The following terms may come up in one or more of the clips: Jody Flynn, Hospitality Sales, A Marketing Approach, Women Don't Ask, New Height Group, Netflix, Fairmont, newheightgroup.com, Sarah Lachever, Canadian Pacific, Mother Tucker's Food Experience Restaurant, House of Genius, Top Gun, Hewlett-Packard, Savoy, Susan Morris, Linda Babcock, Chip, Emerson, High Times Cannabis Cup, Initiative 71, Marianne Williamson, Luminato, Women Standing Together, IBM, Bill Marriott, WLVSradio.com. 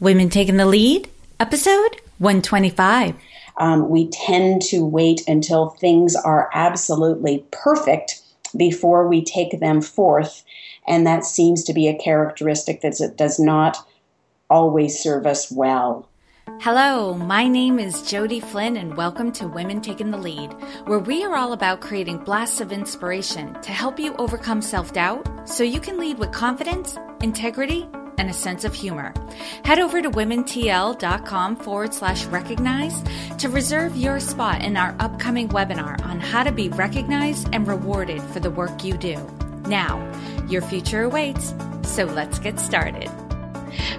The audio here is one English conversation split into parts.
Women Taking the Lead, episode 125. We tend to wait until things are absolutely perfect before we take them forth. And that seems to be a characteristic that does not always serve us well. Hello, my name is Jody Flynn and welcome to Women Taking the Lead, where we are all about creating blasts of inspiration to help you overcome self-doubt so you can lead with confidence, integrity, and a sense of humor. Head over to womentl.com/recognize to reserve your spot in our upcoming webinar on how to be recognized and rewarded for the work you do. Now, your future awaits, so let's get started.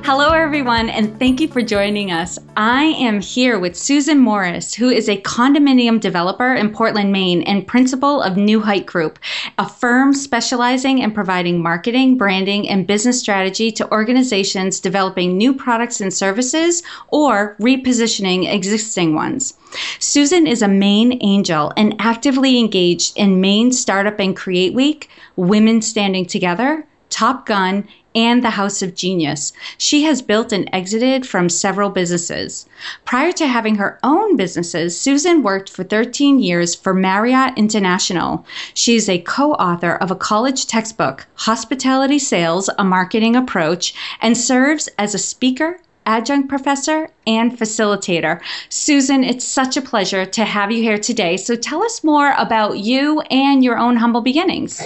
Hello, everyone, and thank you for joining us. I am here with Susan Morris, who is a condominium developer in Portland, Maine, and principal of New Height Group, a firm specializing in providing marketing, branding, and business strategy to organizations developing new products and services or repositioning existing ones. Susan is a Maine angel and actively engaged in Maine Startup and Create Week, Women Standing Together, Top Gun, and the House of Genius. She has built and exited from several businesses. Prior to having her own businesses, Susan worked for 13 years for Marriott International. She is a co-author of a college textbook, Hospitality Sales, A Marketing Approach, and serves as a speaker, adjunct professor, and facilitator. Susan, it's such a pleasure to have you here today. So tell us more about you and your own humble beginnings.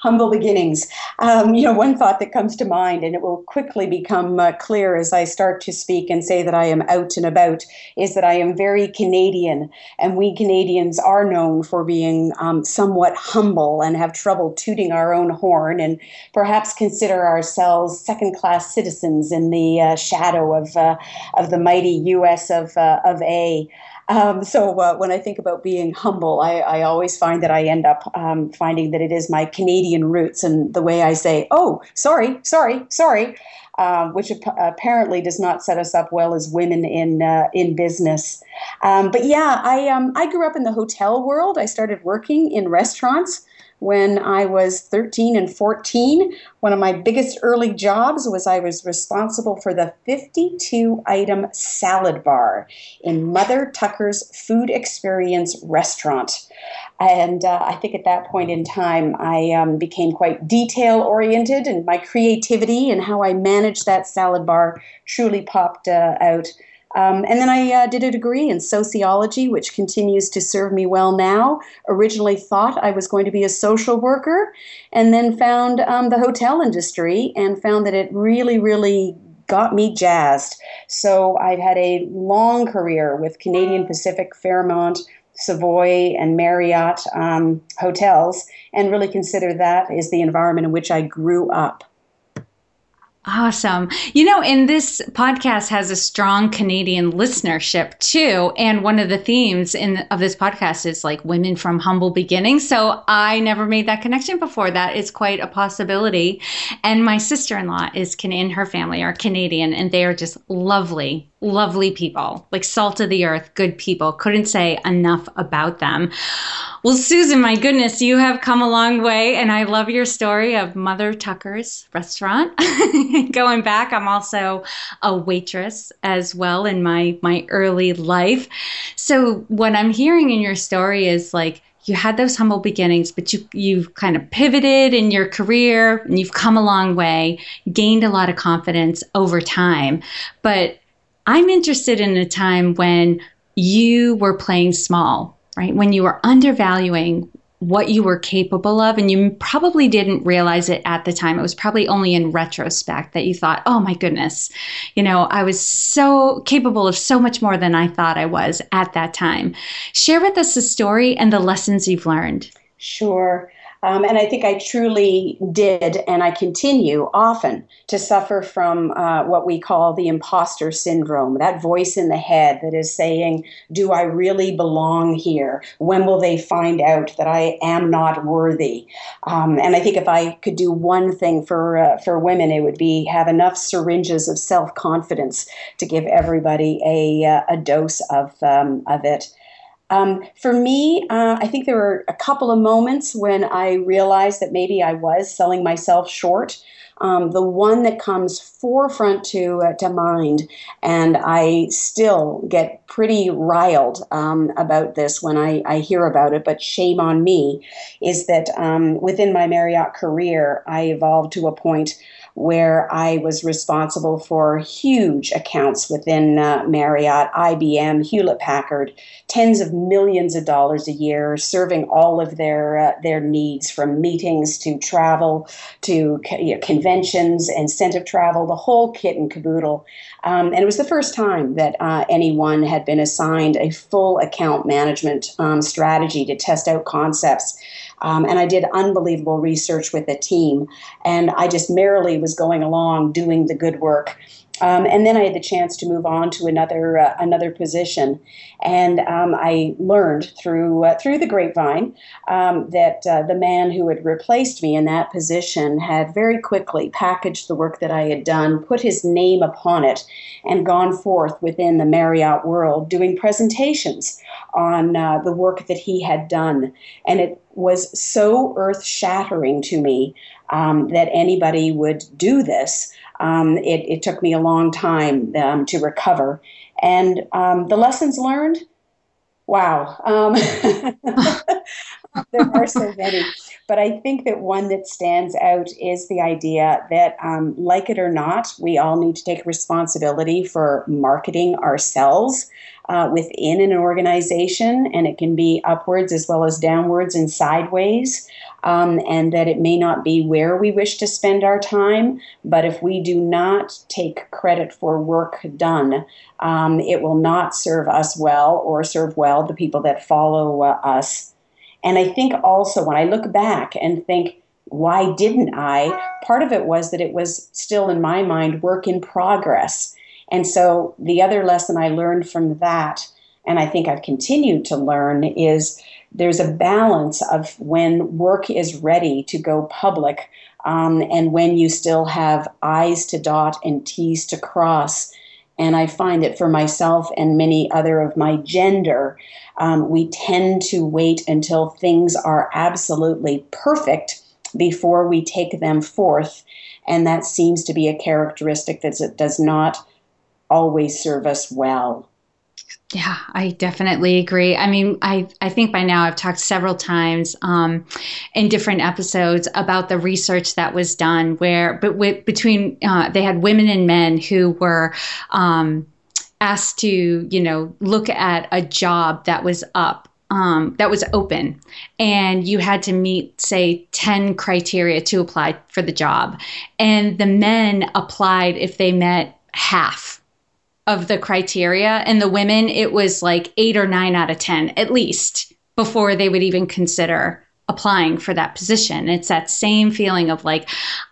Humble beginnings. One thought that comes to mind, and it will quickly become clear as I start to speak and say that I am out and about, is that I am very Canadian. And we Canadians are known for being somewhat humble and have trouble tooting our own horn and perhaps consider ourselves second-class citizens in the shadow of the mighty U.S. of A. So when I think about being humble, I always find that I end up finding that it is my Canadian roots and the way I say, oh, sorry, which apparently does not set us up well as women in business. But I grew up in the hotel world. I started working in restaurants when I was 13 and 14. One of my biggest early jobs was I was responsible for the 52-item salad bar in Mother Tucker's Food Experience Restaurant. And I think at that point in time, I became quite detail-oriented, and my creativity and how I managed that salad bar truly popped out. And then I did a degree in sociology, which continues to serve me well now. Originally thought I was going to be a social worker, and then found the hotel industry and found that it really, really got me jazzed. So I've had a long career with Canadian Pacific, Fairmont, Savoy, and Marriott hotels, and really consider that is the environment in which I grew up. Awesome. And this podcast has a strong Canadian listenership too. And one of the themes of this podcast is like women from humble beginnings. So I never made that connection before. That is quite a possibility. And my sister-in-law and her family are Canadian, and they are just lovely, lovely people, like salt of the earth, good people. Couldn't say enough about them. Well, Susan, my goodness, you have come a long way, and I love your story of Mother Tucker's restaurant. Going back, I'm also a waitress as well in my early life. So what I'm hearing in your story is like you had those humble beginnings, but you've kind of pivoted in your career, and you've come a long way, gained a lot of confidence over time. But I'm interested in a time when you were playing small, right? When you were undervaluing what you were capable of, and you probably didn't realize it at the time. It was probably only in retrospect that you thought, oh my goodness, I was so capable of so much more than I thought I was at that time. Share with us the story and the lessons you've learned. Sure. And I think I truly did, and I continue often to suffer from what we call the imposter syndrome, that voice in the head that is saying, do I really belong here? When will they find out that I am not worthy? And I think if I could do one thing for women, it would be have enough syringes of self-confidence to give everybody a dose of it. For me, I think there were a couple of moments when I realized that maybe I was selling myself short. The one that comes forefront to mind, and I still get pretty riled about this when I hear about it, but shame on me, is that within my Marriott career, I evolved to a point where I was responsible for huge accounts within Marriott, IBM, Hewlett-Packard, tens of millions of dollars a year, serving all of their needs, from meetings to travel to conventions, incentive travel, the whole kit and caboodle. And it was the first time that anyone had been assigned a full account management strategy to test out concepts. And I did unbelievable research with the team, and I just merrily was going along doing the good work. And then I had the chance to move on to another position, and I learned through the grapevine that the man who had replaced me in that position had very quickly packaged the work that I had done, put his name upon it, and gone forth within the Marriott world doing presentations on the work that he had done. And it was so earth-shattering to me that anybody would do this. It took me a long time to recover. And the lessons learned, wow. There are so many. But I think that one that stands out is the idea that, like it or not, we all need to take responsibility for marketing ourselves within an organization, and it can be upwards as well as downwards and sideways, and that it may not be where we wish to spend our time, but if we do not take credit for work done, it will not serve us well or serve well the people that follow us. And I think also when I look back and think, why didn't I? Part of it was that it was still in my mind work in progress. And so the other lesson I learned from that, and I think I've continued to learn, is there's a balance of when work is ready to go public, and when you still have I's to dot and T's to cross. And I find that for myself and many other of my gender, we tend to wait until things are absolutely perfect before we take them forth. And that seems to be a characteristic that does not always serve us well. Yeah, I definitely agree. I mean, I think by now I've talked several times in different episodes about the research that was done between they had women and men who were asked to, look at a job that was up. That was open, and you had to meet, say, 10 criteria to apply for the job. And the men applied if they met half of the criteria, and the women, it was like 8 or 9 out of 10, at least, before they would even consider applying for that position. It's that same feeling of like,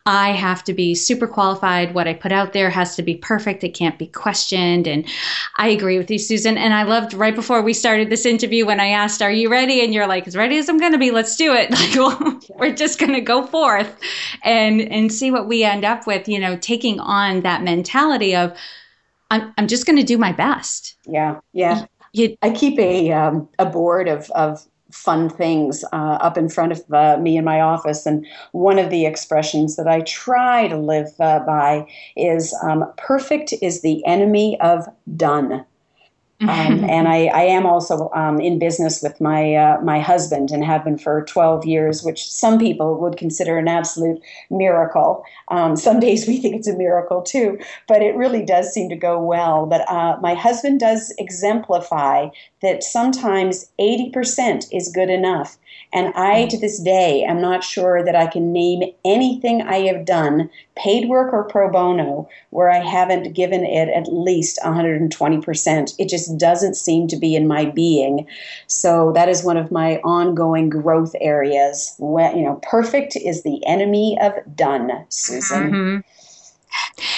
I have to be super qualified. What I put out there has to be perfect. It can't be questioned. And I agree with you, Susan. And I loved right before we started this interview when I asked, are you ready? And you're like, as ready as I'm going to be, let's do it. Like, well, we're just going to go forth and see what we end up with, taking on that mentality of, I'm just going to do my best. Yeah. Yeah. I keep a board of fun things up in front of me in my office. And one of the expressions that I try to live by is perfect is the enemy of done. And I am also in business with my husband, and have been for 12 years, which some people would consider an absolute miracle. Some days we think it's a miracle too, but it really does seem to go well. But my husband does exemplify that sometimes 80% is good enough. And I, to this day, am not sure that I can name anything I have done, paid work or pro bono, where I haven't given it at least 120%. It just doesn't seem to be in my being. So that is one of my ongoing growth areas. Perfect is the enemy of done, Susan. Mm-hmm.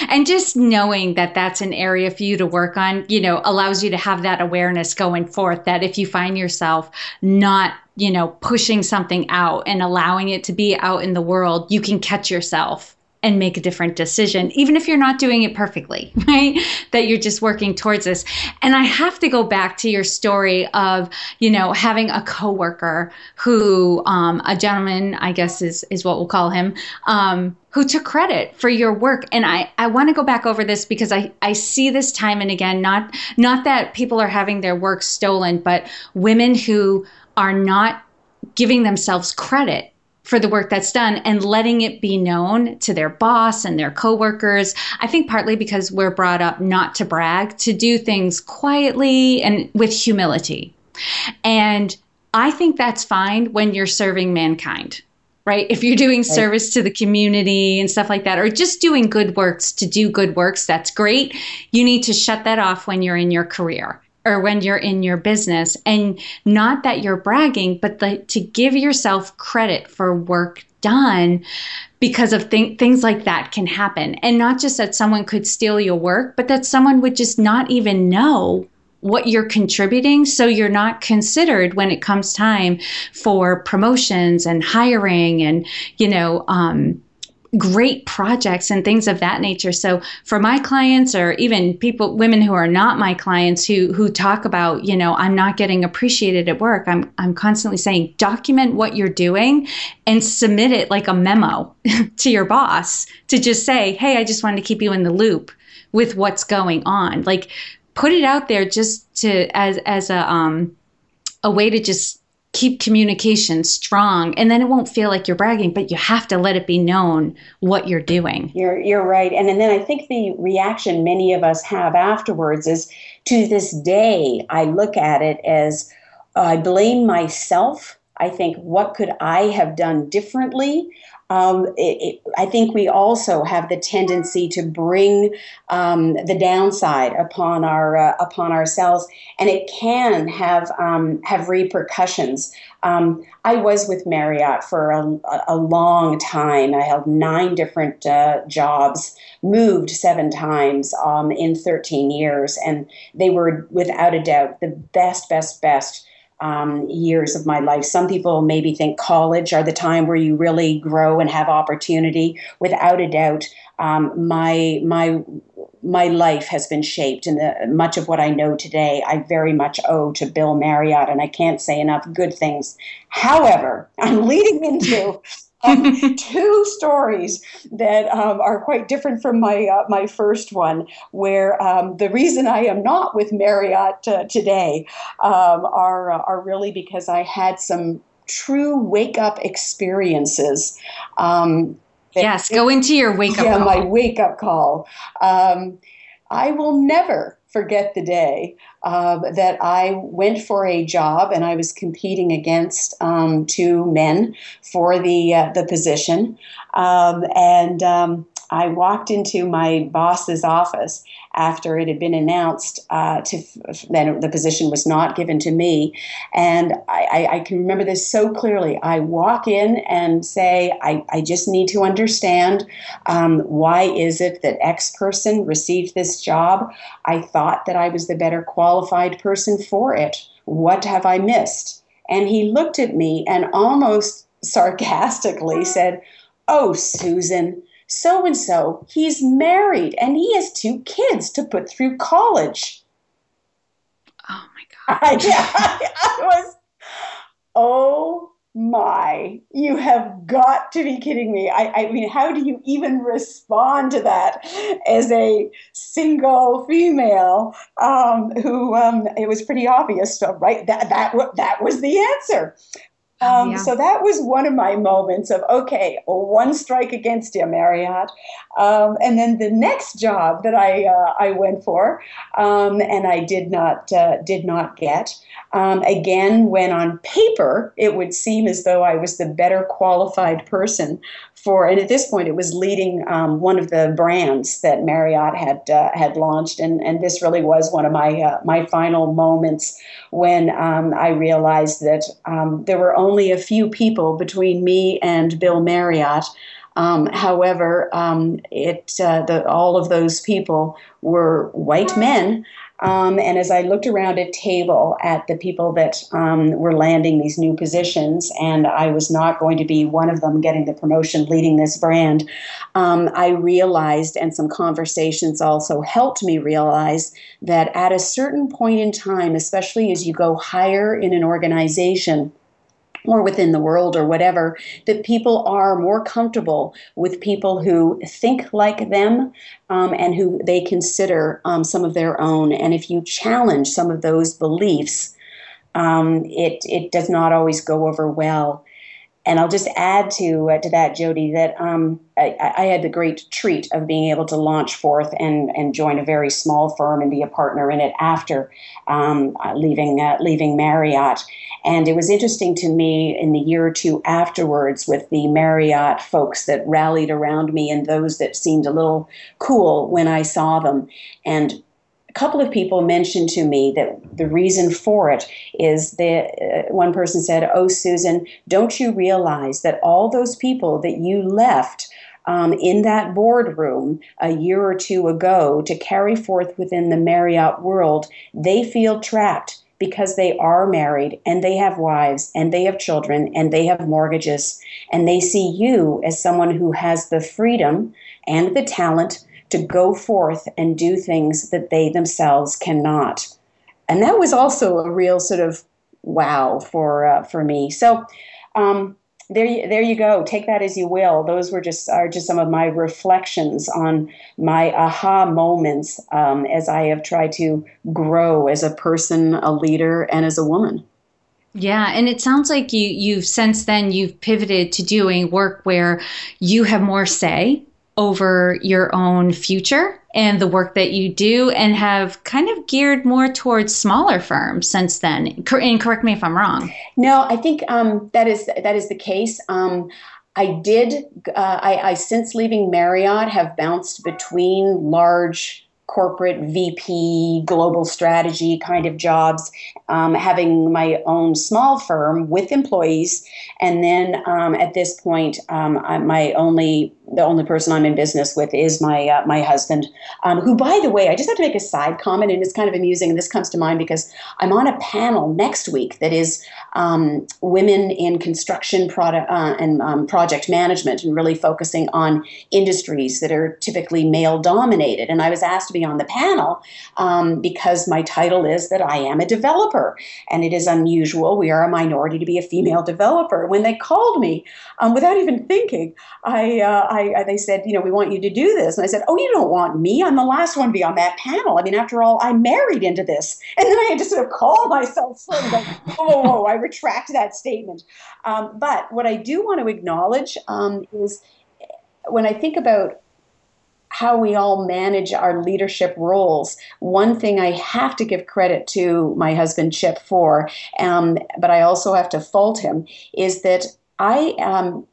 And just knowing that that's an area for you to work on, allows you to have that awareness going forth, that if you find yourself not, pushing something out and allowing it to be out in the world, you can catch yourself and make a different decision, even if you're not doing it perfectly, right? That you're just working towards this. And I have to go back to your story of, you know, having a coworker who, a gentleman, I guess is what we'll call him, who took credit for your work. And I want to go back over this because I see this time and again, not that people are having their work stolen, but women who are not giving themselves credit for the work that's done and letting it be known to their boss and their coworkers. I think partly because we're brought up not to brag, to do things quietly and with humility. And I think that's fine when you're serving mankind, right? If you're doing service to the community and stuff like that, or just doing good works to do good works, that's great. You need to shut that off when you're in your career or when you're in your business, and not that you're bragging, but to give yourself credit for work done, because of things like that can happen. And not just that someone could steal your work, but that someone would just not even know what you're contributing. So you're not considered when it comes time for promotions and hiring and, you know, great projects and things of that nature. So for my clients, or even people, women who are not my clients, who talk about, you know, I'm not getting appreciated at work, I'm constantly saying, document what you're doing and submit it like a memo to your boss to just say, hey, I just wanted to keep you in the loop with what's going on. Like, put it out there just to as a way to just keep communication strong, and then it won't feel like you're bragging, but you have to let it be known what you're doing. You're right. And then I think the reaction many of us have afterwards is, to this day, I look at it as I blame myself. I think, what could I have done differently? I think we also have the tendency to bring the downside upon ourselves, and it can have repercussions. I was with Marriott for a long time. I held 9 different jobs, moved 7 times in 13 years, and they were without a doubt the best. Years of my life. Some people maybe think college are the time where you really grow and have opportunity. Without a doubt, my life has been shaped, and much of what I know today, I very much owe to Bill Marriott, and I can't say enough good things. However, I'm leading into two stories that are quite different from my first one, where the reason I am not with Marriott today are really because I had some true wake-up experiences. Yes, go into your wake-up call. Yeah, my wake-up call. I will never forget the day that I went for a job, and I was competing against 2 men for the position. I walked into my boss's office after it had been announced that the position was not given to me. And I can remember this so clearly. I walk in and say, I just need to understand why is it that X person received this job? I thought that I was the better qualified person for it. What have I missed? And he looked at me and almost sarcastically said, oh, Susan, so-and-so, he's married, and he has 2 kids to put through college. Oh, my God. I was, oh, my, you have got to be kidding me. I mean, how do you even respond to that as a single female who, it was pretty obvious, right? That was the answer. Yeah. So that was one of my moments of, okay, one strike against you, Marriott. And then the next job that I went for, and I did not get, again, when on paper, it would seem as though I was the better qualified person for, and at this point it was leading, one of the brands that Marriott had launched. And this really was one of my final moments when, I realized that, there were only a few people between me and Bill Marriott, However, all of those people were white men. And as I looked around at table at the people that were landing these new positions, and I was not going to be one of them getting the promotion, leading this brand, I realized, and some conversations also helped me realize, that at a certain point in time, especially as you go higher in an organization, or within the world or whatever, that people are more comfortable with people who think like them and who they consider some of their own. And if you challenge some of those beliefs, it does not always go over well. And I'll just add to that, Jody, that I had the great treat of being able to launch forth and join a very small firm and be a partner in it after leaving Marriott. And it was interesting to me in the year or two afterwards with the Marriott folks that rallied around me and those that seemed a little cool when I saw them. And a couple of people mentioned to me that the reason for it is that one person said, "Oh, Susan, don't you realize that all those people that you left in that boardroom a year or two ago to carry forth within the Marriott world, they feel trapped because they are married and they have wives and they have children and they have mortgages, and they see you as someone who has the freedom and the talent to go forth and do things that they themselves cannot." And that was also a real sort of wow for me. So there you go. Take that as you will. Those were just some of my reflections on my aha moments as I have tried to grow as a person, a leader, and as a woman. Yeah, and it sounds like you've since then you've pivoted to doing work where you have more say over your own future and the work that you do, and have kind of geared more towards smaller firms since then. And correct me if I'm wrong. No, I think that is the case. I since leaving Marriott have bounced between large corporate VP, global strategy kind of jobs, having my own small firm with employees. And then at this point, the only person I'm in business with is my husband, who, by the way, I just have to make a side comment, and it's kind of amusing. And this comes to mind because I'm on a panel next week that is women in construction product and project management, and really focusing on industries that are typically male dominated. And I was asked to be on the panel because my title is that I am a developer, and it is unusual. We are a minority to be a female developer. When they called me, without even thinking, they said, "You know, we want you to do this." And I said, "Oh, you don't want me. I'm the last one to be on that panel. I mean, after all, I married into this." And then I had to sort of call myself and go, "Oh, I retract that statement." But what I do want to acknowledge is when I think about how we all manage our leadership roles, one thing I have to give credit to my husband, Chip, for, but I also have to fault him, is that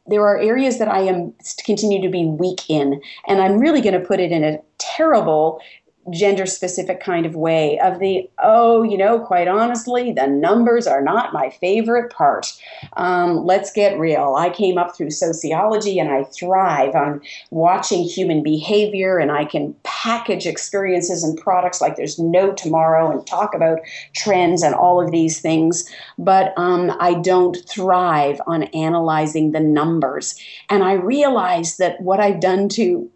there are areas that I am continue to be weak in, and I'm really going to put it in a terrible gender-specific kind of way of quite honestly, the numbers are not my favorite part. Let's get real. I came up through sociology, and I thrive on watching human behavior, and I can package experiences and products like there's no tomorrow and talk about trends and all of these things. But I don't thrive on analyzing the numbers. And I realized that what I've done to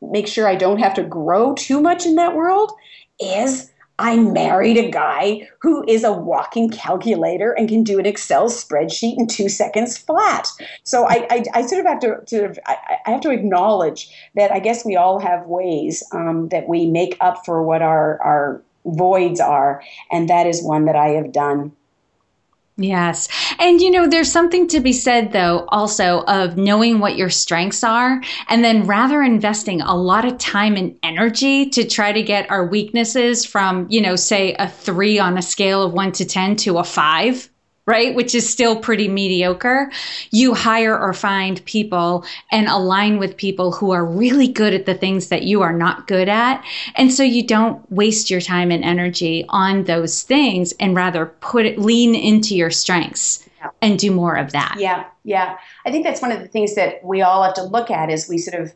make sure I don't have to grow too much in that world is I married a guy who is a walking calculator and can do an Excel spreadsheet in 2 seconds flat. So I sort of have to I have to acknowledge that I guess we all have ways that we make up for what our voids are, and that is one that I have done. Yes. And, there's something to be said, though, also of knowing what your strengths are, and then rather investing a lot of time and energy to try to get our weaknesses from, say a 3 on a scale of 1 to 10 to a 5. Right? Which is still pretty mediocre. You hire or find people and align with people who are really good at the things that you are not good at. And so you don't waste your time and energy on those things, and rather lean into your strengths. and do more of that. Yeah, yeah. I think that's one of the things that we all have to look at is we sort of,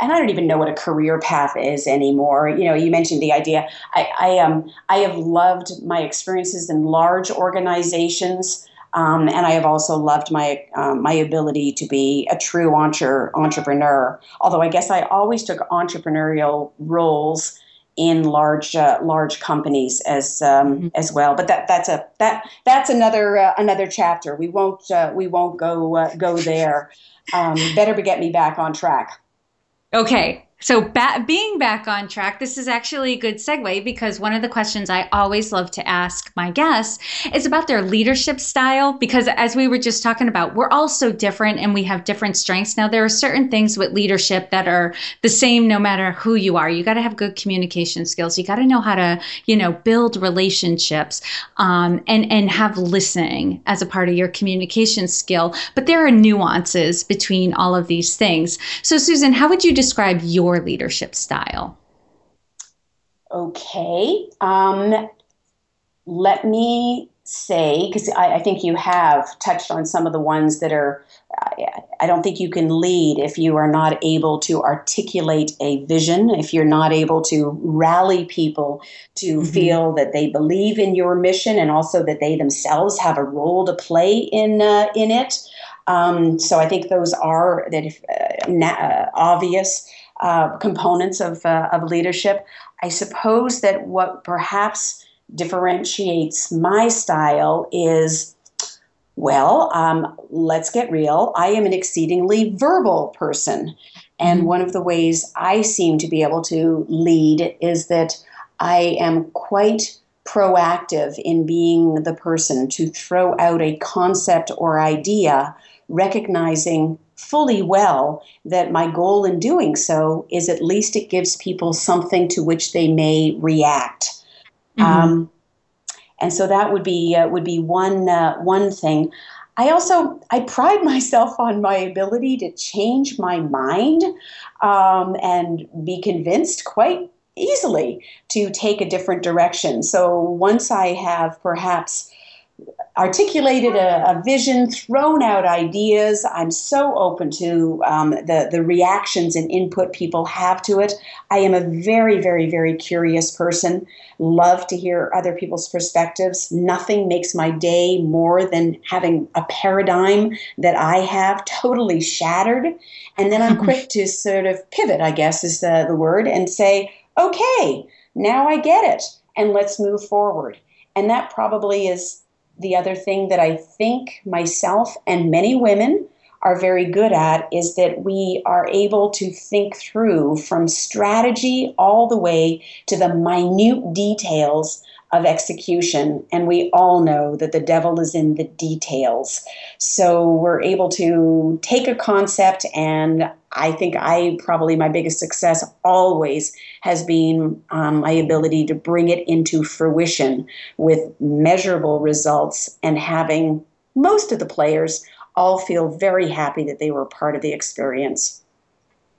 and I don't even know what a career path is anymore. You know, you mentioned the idea. I have loved my experiences in large organizations. And I have also loved my my ability to be a true entrepreneur, although I guess I always took entrepreneurial roles in large companies as well. But that's another chapter. We won't go there. Better get me back on track. Okay. So being back on track, this is actually a good segue because one of the questions I always love to ask my guests is about their leadership style, because as we were just talking about, we're all so different and we have different strengths. Now, there are certain things with leadership that are the same no matter who you are. You got to have good communication skills. You got to know how to, you know, build relationships and have listening as a part of your communication skill. But there are nuances between all of these things. So, Susan, how would you describe your leadership style? Okay. Let me say, because I think you have touched on some of the ones that are, I don't think you can lead if you are not able to articulate a vision, if you're not able to rally people to feel that they believe in your mission and also that they themselves have a role to play in it. So I think those are obvious components of leadership. I suppose that what perhaps differentiates my style is, well, let's get real. I am an exceedingly verbal person. And one of the ways I seem to be able to lead is that I am quite proactive in being the person to throw out a concept or idea, recognizing fully well that my goal in doing so is at least it gives people something to which they may react. And so that would be one thing. I pride myself on my ability to change my mind and be convinced quite easily to take a different direction. So once I have perhaps articulated a vision, thrown out ideas, I'm so open to the reactions and input people have to it. I am a very, very, very curious person, love to hear other people's perspectives. Nothing makes my day more than having a paradigm that I have totally shattered. And then I'm quick to sort of pivot, I guess is the word, and say, okay, now I get it, and let's move forward. And that probably is the other thing that I think myself and many women are very good at, is that we are able to think through from strategy all the way to the minute details of execution. And we all know that the devil is in the details. So we're able to take a concept, and I think my biggest success always has been my ability to bring it into fruition with measurable results and having most of the players all feel very happy that they were part of the experience.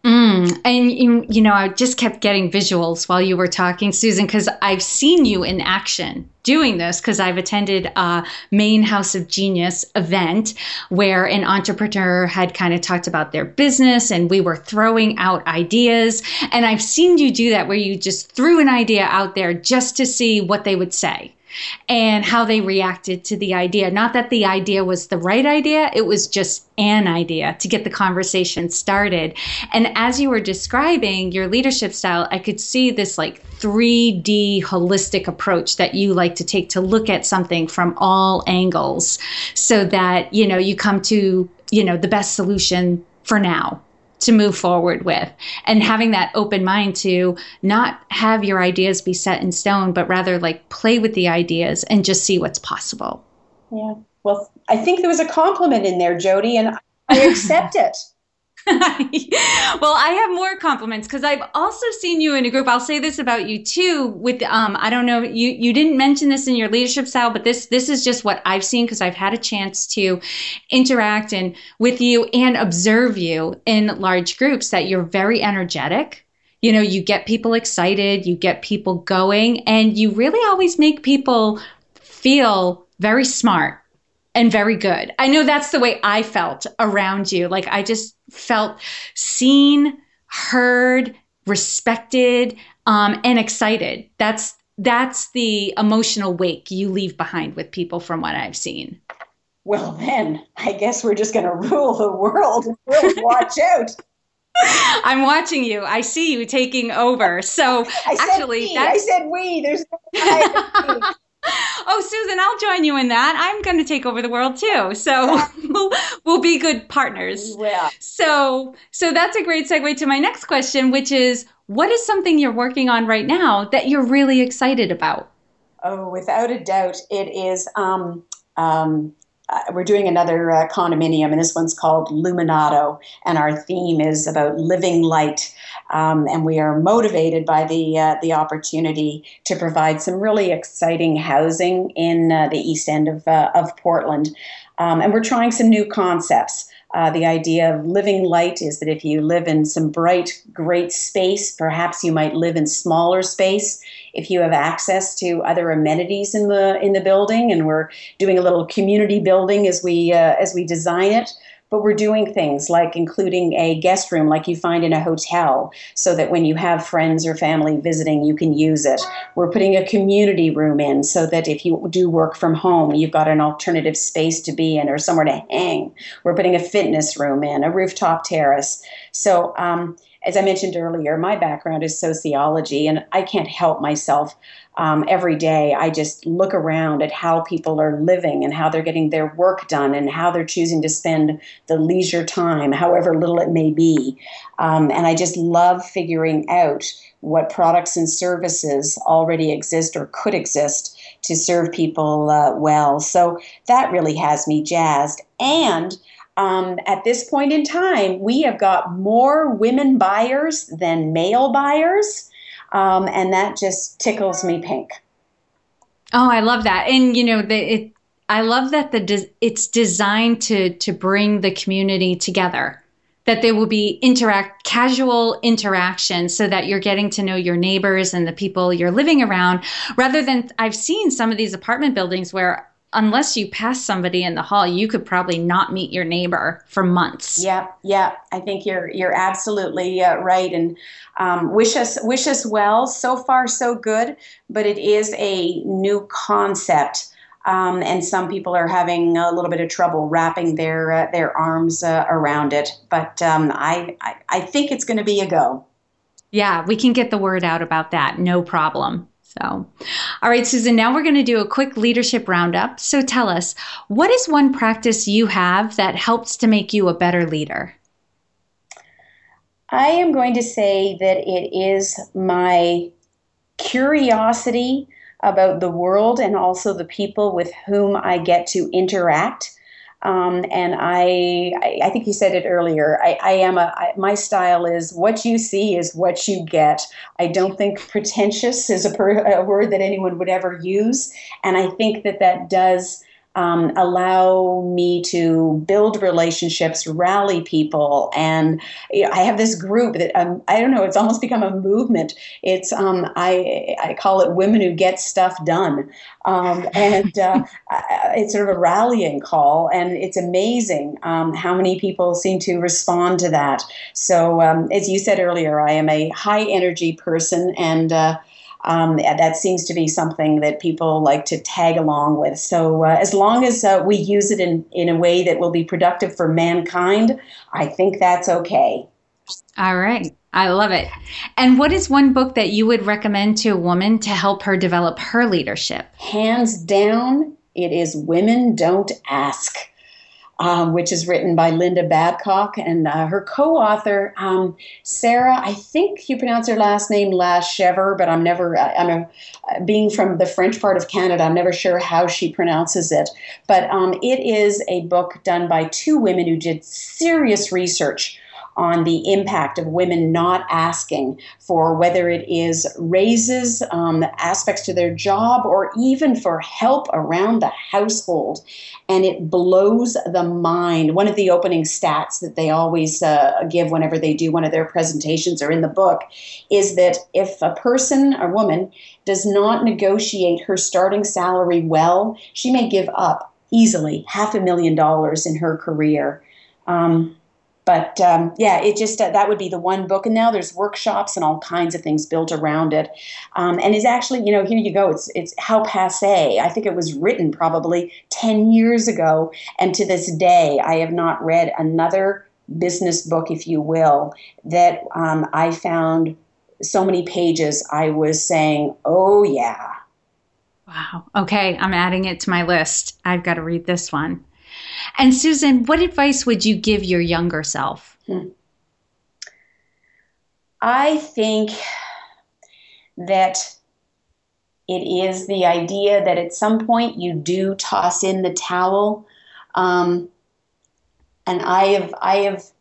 And, you know, I just kept getting visuals while you were talking, Susan, because I've seen you in action doing this, because I've attended a Maine House of Genius event where an entrepreneur had kind of talked about their business and we were throwing out ideas. And I've seen you do that, where you just threw an idea out there just to see what they would say and how they reacted to the idea. Not that the idea was the right idea, it was just an idea to get the conversation started. And as you were describing your leadership style, I could see this like 3D holistic approach that you like to take to look at something from all angles so that, you know, you come to, you know, the best solution for now to move forward with, and having that open mind to not have your ideas be set in stone, but rather like play with the ideas and just see what's possible. Yeah. Well, I think there was a compliment in there, Jody, and I accept it. Well, I have more compliments, because I've also seen you in a group. I'll say this about you too. With I don't know, you didn't mention this in your leadership style, but this is just what I've seen, because I've had a chance to interact and with you and observe you in large groups, that you're very energetic. You know, you get people excited, you get people going, and you really always make people feel very smart and very good. I know that's the way I felt around you. Like, I just felt seen, heard, respected, and excited. That's the emotional wake you leave behind with people from what I've seen. Well, then I guess we're just going to rule the world. Really watch out. I'm watching you. I see you taking over. So I said we. There's no Oh, Susan, I'll join you in that. I'm going to take over the world too. So we'll be good partners. Yeah. So that's a great segue to my next question, which is, what is something you're working on right now that you're really excited about? Oh, without a doubt, it is. We're doing another condominium, and this one's called Luminato, and our theme is about living light. And we are motivated by the opportunity to provide some really exciting housing in the east end of Portland. And we're trying some new concepts. The idea of living light is that if you live in some bright, great space, perhaps you might live in smaller space if you have access to other amenities in the building. And we're doing a little community building as we design it. But we're doing things like including a guest room like you find in a hotel so that when you have friends or family visiting, you can use it. We're putting a community room in so that if you do work from home, you've got an alternative space to be in or somewhere to hang. We're putting a fitness room in, a rooftop terrace. So as I mentioned earlier, my background is sociology, and I can't help myself. Every day, I just look around at how people are living and how they're getting their work done and how they're choosing to spend the leisure time, however little it may be. And I just love figuring out what products and services already exist or could exist to serve people well. So that really has me jazzed. And at this point in time, we have got more women buyers than male buyers. And that just tickles me pink. Oh, I love that. And, you know, I love that it's designed to bring the community together, that there will be casual interaction so that you're getting to know your neighbors and the people you're living around, rather than I've seen some of these apartment buildings where unless you pass somebody in the hall, you could probably not meet your neighbor for months. Yeah. I think you're absolutely right. And wish us well. So far, so good. But it is a new concept, and some people are having a little bit of trouble wrapping their arms around it. But I think it's going to be a go. Yeah, we can get the word out about that. No problem. So, all right, Susan, now we're going to do a quick leadership roundup. So tell us, what is one practice you have that helps to make you a better leader? I am going to say that it is my curiosity about the world and also the people with whom I get to interact. And I think you said it earlier. My style is what you see is what you get. I don't think pretentious is a word that anyone would ever use. And I think that does allow me to build relationships, rally people. And I have this group that, I don't know, it's almost become a movement. It's, I call it Women Who Get Stuff Done. It's sort of a rallying call, and it's amazing how many people seem to respond to that. So as you said earlier, I am a high energy person, and that seems to be something that people like to tag along with. So as long as we use it in a way that will be productive for mankind, I think that's okay. All right. I love it. And what is one book that you would recommend to a woman to help her develop her leadership? Hands down, it is Women Don't Ask, which is written by Linda Babcock and her co-author, Sarah, I think you pronounce her last name Lachever, but being from the French part of Canada, I'm never sure how she pronounces it. But it is a book done by two women who did serious research on the impact of women not asking for whether it is raises, aspects to their job, or even for help around the household. And it blows the mind. One of the opening stats that they always give whenever they do one of their presentations or in the book is that if a woman does not negotiate her starting salary well, she may give up easily $500,000 in her career. That would be the one book. And now there's workshops and all kinds of things built around it. And it's actually, you know, here you go. It's how passé. I think it was written probably 10 years ago. And to this day, I have not read another business book, if you will, that I found so many pages I was saying, oh, yeah. Wow. Okay. I'm adding it to my list. I've got to read this one. And Susan, what advice would you give your younger self? I think that it is the idea that at some point you do toss in the towel. And I have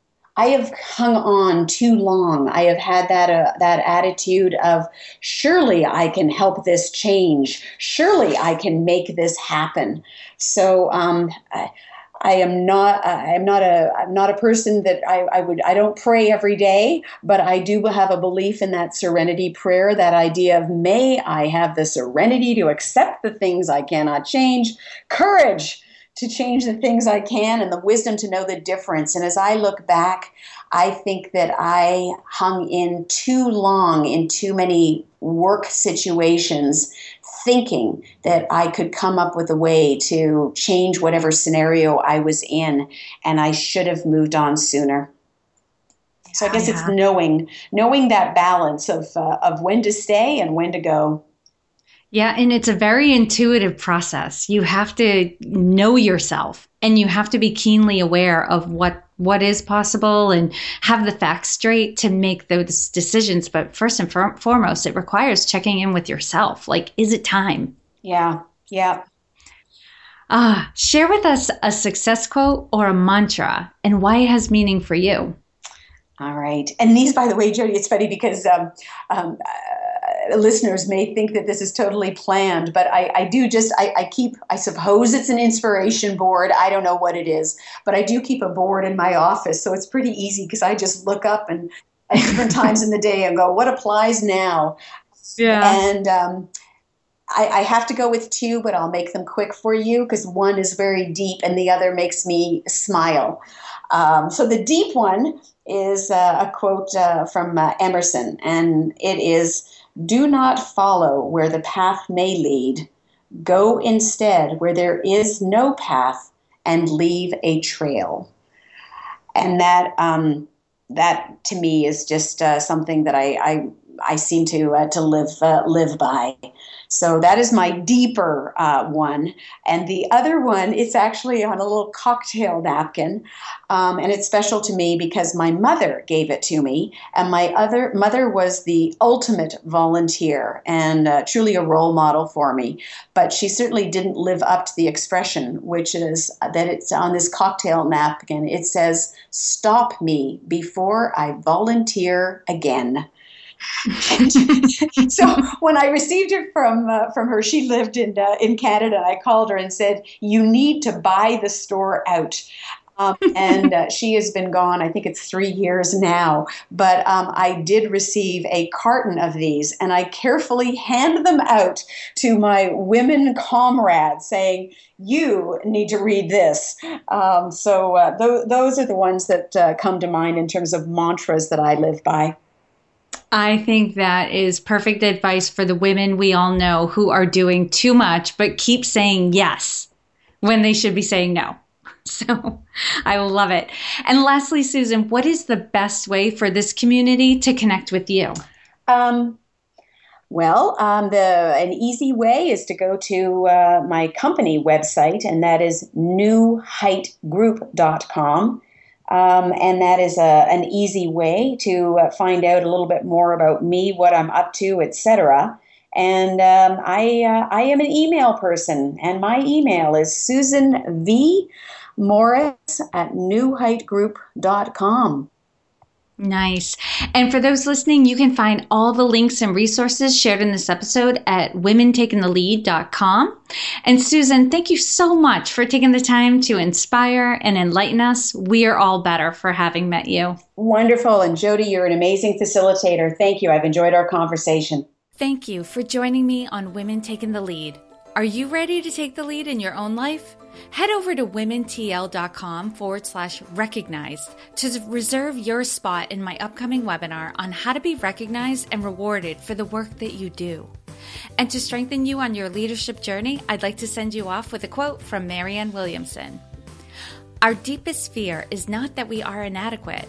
hung on too long. I have had that attitude of, surely I can help this change. Surely I can make this happen. So I'm not a person that I don't pray every day, but I do have a belief in that serenity prayer, that idea of, may I have the serenity to accept the things I cannot change, courage to change the things I can, and the wisdom to know the difference. And as I look back, I think that I hung in too long in too many work situations, thinking that I could come up with a way to change whatever scenario I was in, and I should have moved on sooner. So I guess it's knowing that balance of when to stay and when to go. Yeah, and it's a very intuitive process. You have to know yourself, and you have to be keenly aware of what is possible and have the facts straight to make those decisions. But first and foremost, it requires checking in with yourself. Like, is it time? Yeah. Share with us a success quote or a mantra and why it has meaning for you. All right. And these, by the way, Jody, it's funny because listeners may think that this is totally planned, but I suppose it's an inspiration board. I don't know what it is, but I do keep a board in my office. So it's pretty easy because I just look up and at different times in the day and go, what applies now? Yeah. And I have to go with two, but I'll make them quick for you because one is very deep and the other makes me smile. So the deep one is a quote from Emerson, and it is, do not follow where the path may lead. Go instead where there is no path and leave a trail. And that to me is just something that I seem to live by. So that is my deeper one. And the other one, it's actually on a little cocktail napkin. And it's special to me because my mother gave it to me. And my other mother was the ultimate volunteer and truly a role model for me. But she certainly didn't live up to the expression, which is that it's on this cocktail napkin. It says, "Stop me before I volunteer again." So when I received it from her, she lived in Canada. I called her and said, "You need to buy the store out." And she has been gone, I think it's 3 years now, but I did receive a carton of these, and I carefully hand them out to my women comrades saying, "You need to read this." Those are the ones that come to mind in terms of mantras that I live by. I think that is perfect advice for the women we all know who are doing too much, but keep saying yes when they should be saying no. So I love it. And lastly, Susan, what is the best way for this community to connect with you? An easy way is to go to my company website, and that is newheightgroup.com. And that is an easy way to find out a little bit more about me, what I'm up to, etc. And I am an email person, and my email is susanvmorris@newheightgroup.com. Nice. And for those listening, you can find all the links and resources shared in this episode at womentakingthelead.com. And Susan, thank you so much for taking the time to inspire and enlighten us. We are all better for having met you. Wonderful. And Jody, you're an amazing facilitator. Thank you. I've enjoyed our conversation. Thank you for joining me on Women Taking the Lead. Are you ready to take the lead in your own life? Head over to womentl.com/recognized to reserve your spot in my upcoming webinar on how to be recognized and rewarded for the work that you do. And to strengthen you on your leadership journey, I'd like to send you off with a quote from Marianne Williamson. Our deepest fear is not that we are inadequate.